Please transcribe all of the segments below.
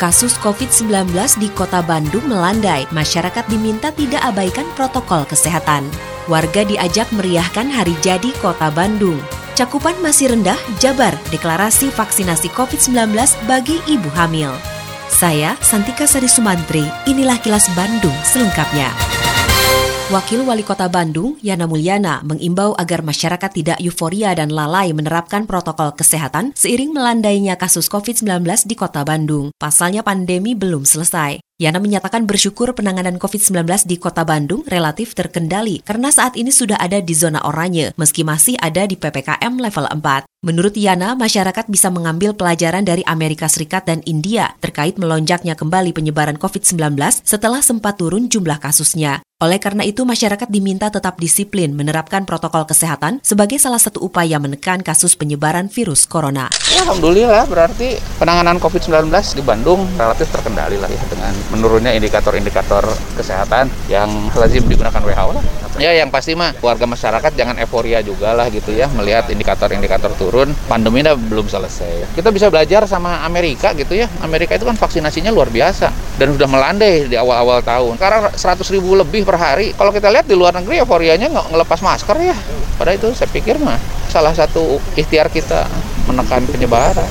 Kasus COVID-19 di Kota Bandung melandai, masyarakat diminta tidak abaikan protokol kesehatan. Warga diajak meriahkan hari jadi Kota Bandung. Cakupan masih rendah, Jabar deklarasi vaksinasi COVID-19 bagi ibu hamil. Saya, Santika Sari Sumantri, inilah Kilas Bandung selengkapnya. Wakil Wali Kota Bandung, Yana Mulyana, mengimbau agar masyarakat tidak euforia dan lalai menerapkan protokol kesehatan seiring melandainya kasus COVID-19 di Kota Bandung. Pasalnya pandemi belum selesai. Yana menyatakan bersyukur penanganan COVID-19 di Kota Bandung relatif terkendali karena saat ini sudah ada di zona oranye, meski masih ada di PPKM level 4. Menurut Yana, masyarakat bisa mengambil pelajaran dari Amerika Serikat dan India terkait melonjaknya kembali penyebaran COVID-19 setelah sempat turun jumlah kasusnya. Oleh karena itu, masyarakat diminta tetap disiplin menerapkan protokol kesehatan sebagai salah satu upaya menekan kasus penyebaran virus corona. Ya, alhamdulillah, berarti penanganan COVID-19 di Bandung relatif terkendali lah ya dengan menurunnya indikator-indikator kesehatan yang lazim digunakan WHO lah. Ya, yang pasti mah warga masyarakat jangan euforia juga lah gitu ya melihat indikator-indikator turun. Pandemi belum selesai. Kita bisa belajar sama Amerika gitu ya. Amerika itu kan vaksinasinya luar biasa dan sudah melandai di awal-awal tahun. Sekarang 100.000 lebih per hari. Kalau kita lihat di luar negeri euforianya nggak ngelepas masker ya. Padahal itu saya pikir mah salah satu ikhtiar kita menekan penyebaran.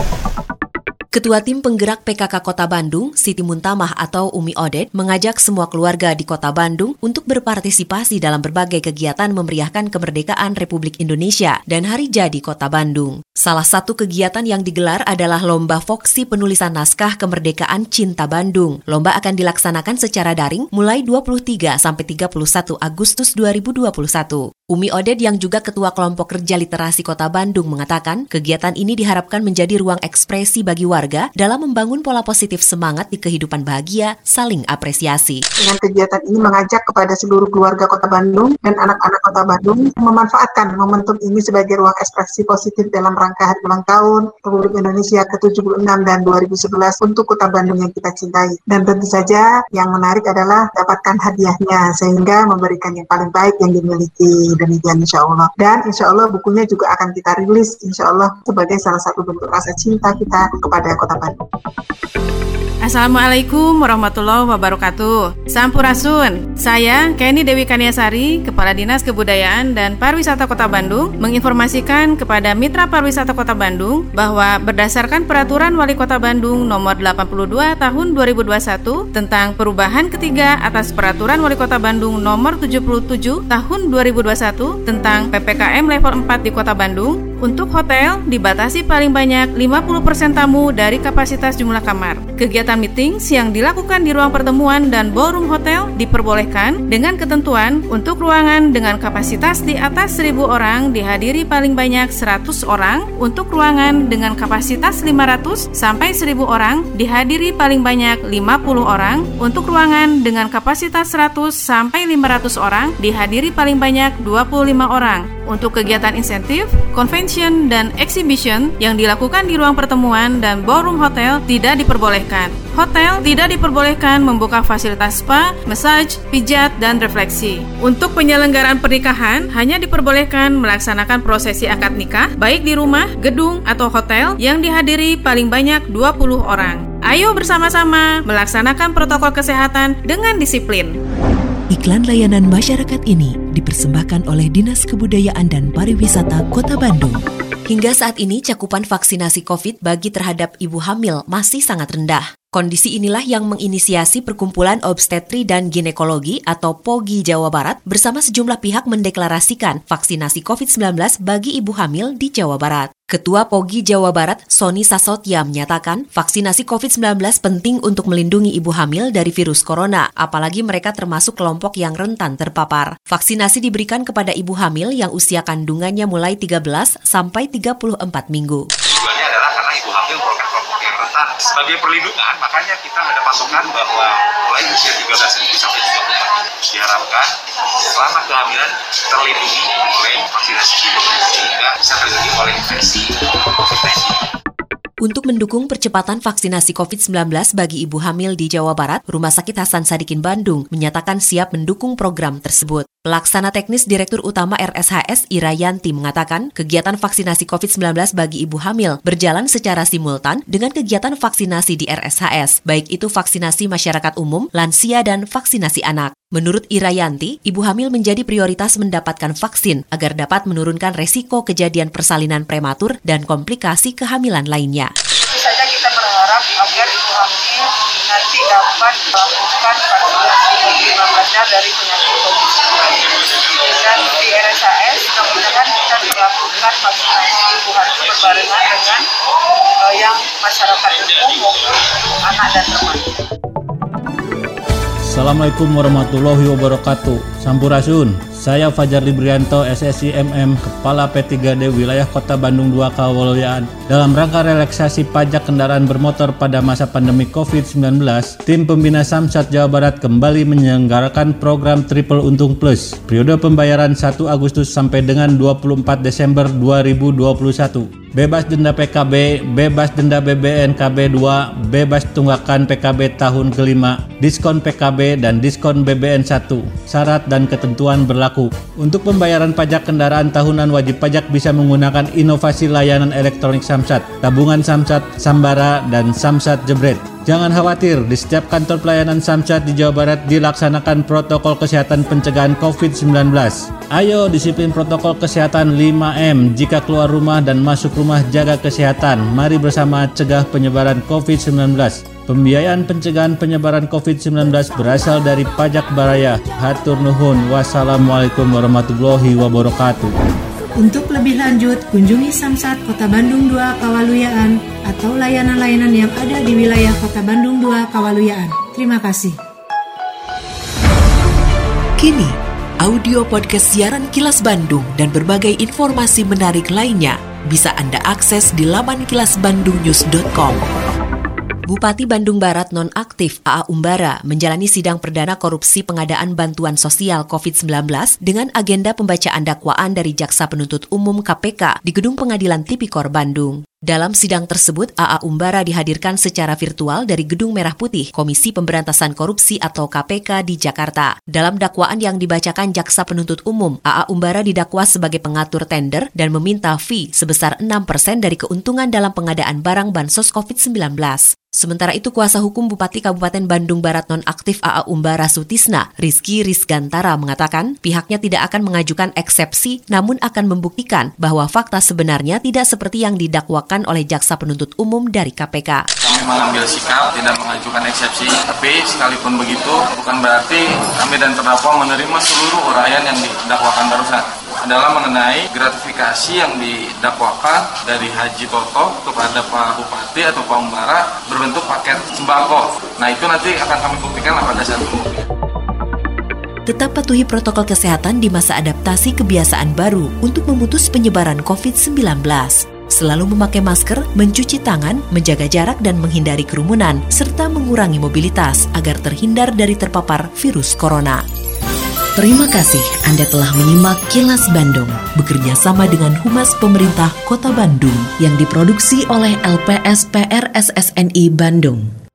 Ketua Tim Penggerak PKK Kota Bandung, Siti Muntamah atau Umi Oded, mengajak semua keluarga di Kota Bandung untuk berpartisipasi dalam berbagai kegiatan memeriahkan kemerdekaan Republik Indonesia dan Hari Jadi Kota Bandung. Salah satu kegiatan yang digelar adalah Lomba Voksi Penulisan Naskah Kemerdekaan Cinta Bandung. Lomba akan dilaksanakan secara daring mulai 23 sampai 31 Agustus 2021. Umi Oded yang juga Ketua Kelompok Kerja Literasi Kota Bandung mengatakan kegiatan ini diharapkan menjadi ruang ekspresi bagi warga dalam membangun pola positif semangat di kehidupan bahagia, saling apresiasi. Dengan kegiatan ini mengajak kepada seluruh keluarga Kota Bandung dan anak-anak Kota Bandung memanfaatkan momentum ini sebagai ruang ekspresi positif dalam rangka hari ulang tahun Republik Indonesia ke-76 dan 2011 untuk Kota Bandung yang kita cintai. Dan tentu saja yang menarik adalah dapatkan hadiahnya sehingga memberikan yang paling baik yang dimiliki. Demikian insya Allah. Dan insya Allah bukunya juga akan kita rilis insya Allah sebagai salah satu bentuk rasa cinta kita kepada Kota Bandung. Assalamualaikum warahmatullahi wabarakatuh. Sampurasun. Saya Kenny Dewi Kanyasari, Kepala Dinas Kebudayaan dan Pariwisata Kota Bandung, menginformasikan kepada Mitra Pariwisata Kota Bandung bahwa berdasarkan Peraturan Wali Kota Bandung Nomor 82 Tahun 2021 tentang perubahan ketiga atas Peraturan Wali Kota Bandung Nomor 77 Tahun 2021 tentang PPKM level 4 di Kota Bandung, untuk hotel dibatasi paling banyak 50% tamu dari kapasitas jumlah kamar. Kegiatan meeting yang dilakukan di ruang pertemuan dan ballroom hotel diperbolehkan dengan ketentuan untuk ruangan dengan kapasitas di atas 1.000 orang dihadiri paling banyak 100 orang, untuk ruangan dengan kapasitas 500 sampai 1.000 orang dihadiri paling banyak 50 orang, untuk ruangan dengan kapasitas 100 sampai 500 orang dihadiri paling banyak 25 orang. Untuk kegiatan insentif, convention, dan exhibition yang dilakukan di ruang pertemuan dan ballroom hotel tidak diperbolehkan. Hotel tidak diperbolehkan membuka fasilitas spa, massage, pijat, dan refleksi. Untuk penyelenggaraan pernikahan, hanya diperbolehkan melaksanakan prosesi akad nikah, baik di rumah, gedung, atau hotel yang dihadiri paling banyak 20 orang. Ayo bersama-sama melaksanakan protokol kesehatan dengan disiplin. Iklan layanan masyarakat ini dipersembahkan oleh Dinas Kebudayaan dan Pariwisata Kota Bandung. Hingga saat ini, cakupan vaksinasi COVID bagi terhadap ibu hamil masih sangat rendah. Kondisi inilah yang menginisiasi Perkumpulan Obstetri dan Ginekologi atau POGI Jawa Barat bersama sejumlah pihak mendeklarasikan vaksinasi COVID-19 bagi ibu hamil di Jawa Barat. Ketua POGI Jawa Barat, Sony Sasotya, menyatakan vaksinasi COVID-19 penting untuk melindungi ibu hamil dari virus corona, apalagi mereka termasuk kelompok yang rentan terpapar. Vaksinasi diberikan kepada ibu hamil yang usia kandungannya mulai 13 sampai 34 minggu. Tujuannya adalah karena ibu hamil mengambil kelompok-kelompok yang rentan sebagai perlindungan. Makanya kita ada patokan bahwa mulai usia 13 minggu sampai 24 diharapkan selama kehamilan terlindungi oleh vaksinasi ini sehingga bisa terlindungi oleh infeksi COVID-19. Untuk mendukung percepatan vaksinasi COVID-19 bagi ibu hamil di Jawa Barat, Rumah Sakit Hasan Sadikin Bandung menyatakan siap mendukung program tersebut. Pelaksana teknis Direktur Utama RSHS Ira Yanti mengatakan, kegiatan vaksinasi COVID-19 bagi ibu hamil berjalan secara simultan dengan kegiatan vaksinasi di RSHS, baik itu vaksinasi masyarakat umum, lansia, dan vaksinasi anak. Menurut Ira Yanti, ibu hamil menjadi prioritas mendapatkan vaksin agar dapat menurunkan resiko kejadian persalinan prematur dan komplikasi kehamilan lainnya. Misalnya kita berharap agar ibu hamil nanti dapat melakukan vaksinasi bagi benar dari penyakit COVID-19. Dan di RSHS, kemudian kita melakukan vaksinasi ibu hamil berbarengan dengan yang masyarakat umum maupun anak dan remaja. Assalamualaikum warahmatullahi wabarakatuh. Sampurasun, saya Fajar Librianto, SSI MM, Kepala P3Gd Wilayah Kota Bandung 2 Kaweloyan. Dalam rangka relaksasi pajak kendaraan bermotor pada masa pandemi COVID-19, tim pembina Samsat Jawa Barat kembali menyelenggarakan program Triple Untung Plus, periode pembayaran 1 Agustus sampai dengan 24 Desember 2021. Bebas denda PKB, bebas denda BBN KB2, bebas tunggakan PKB tahun kelima, diskon PKB dan diskon BBN 1. Syarat dan ketentuan berlaku. Untuk pembayaran pajak kendaraan tahunan, wajib pajak bisa menggunakan inovasi layanan elektronik Samsat, Tabungan Samsat, Sambara, dan Samsat Jebret. Jangan khawatir, di setiap kantor pelayanan Samsat di Jawa Barat dilaksanakan protokol kesehatan pencegahan COVID-19. Ayo disiplin protokol kesehatan 5M, jika keluar rumah dan masuk rumah jaga kesehatan. Mari bersama cegah penyebaran COVID-19. Pembiayaan pencegahan penyebaran COVID-19 berasal dari pajak baraya. Hatur nuhun, wassalamualaikum warahmatullahi wabarakatuh. Untuk lebih lanjut, kunjungi Samsat Kota Bandung 2 Kaweloyan atau layanan-layanan yang ada di wilayah Kota Bandung 2 Kaweloyan. Terima kasih. Kini, audio podcast siaran Kilas Bandung dan berbagai informasi menarik lainnya bisa Anda akses di laman kilasbandungnews.com. Bupati Bandung Barat nonaktif AA Umbara menjalani sidang perdana korupsi pengadaan bantuan sosial COVID-19 dengan agenda pembacaan dakwaan dari Jaksa Penuntut Umum KPK di Gedung Pengadilan Tipikor Bandung. Dalam sidang tersebut, AA Umbara dihadirkan secara virtual dari Gedung Merah Putih, Komisi Pemberantasan Korupsi atau KPK di Jakarta. Dalam dakwaan yang dibacakan Jaksa Penuntut Umum, AA Umbara didakwa sebagai pengatur tender dan meminta fee sebesar 6% dari keuntungan dalam pengadaan barang bansos COVID-19. Sementara itu, kuasa hukum Bupati Kabupaten Bandung Barat nonaktif AA Umbara Sutisna, Rizky Rizgantara, mengatakan pihaknya tidak akan mengajukan eksepsi, namun akan membuktikan bahwa fakta sebenarnya tidak seperti yang didakwakan oleh Jaksa Penuntut Umum dari KPK. Kami mengambil sikap tidak mengajukan eksepsi, tapi sekalipun begitu bukan berarti kami dan terdakwa menerima seluruh uraian yang didakwakan barusan. Adalah mengenai gratifikasi yang didakwakan dari Haji Toto kepada Pak Bupati atau Pak Umbara berbentuk paket sembako. Nah, itu nanti akan kami buktikan pada saat itu. Tetap patuhi protokol kesehatan di masa adaptasi kebiasaan baru untuk memutus penyebaran COVID-19. Selalu memakai masker, mencuci tangan, menjaga jarak dan menghindari kerumunan, serta mengurangi mobilitas agar terhindar dari terpapar virus corona. Terima kasih Anda telah menyimak Kilas Bandung, bekerja sama dengan Humas Pemerintah Kota Bandung yang diproduksi oleh LPS PRSSNI Bandung.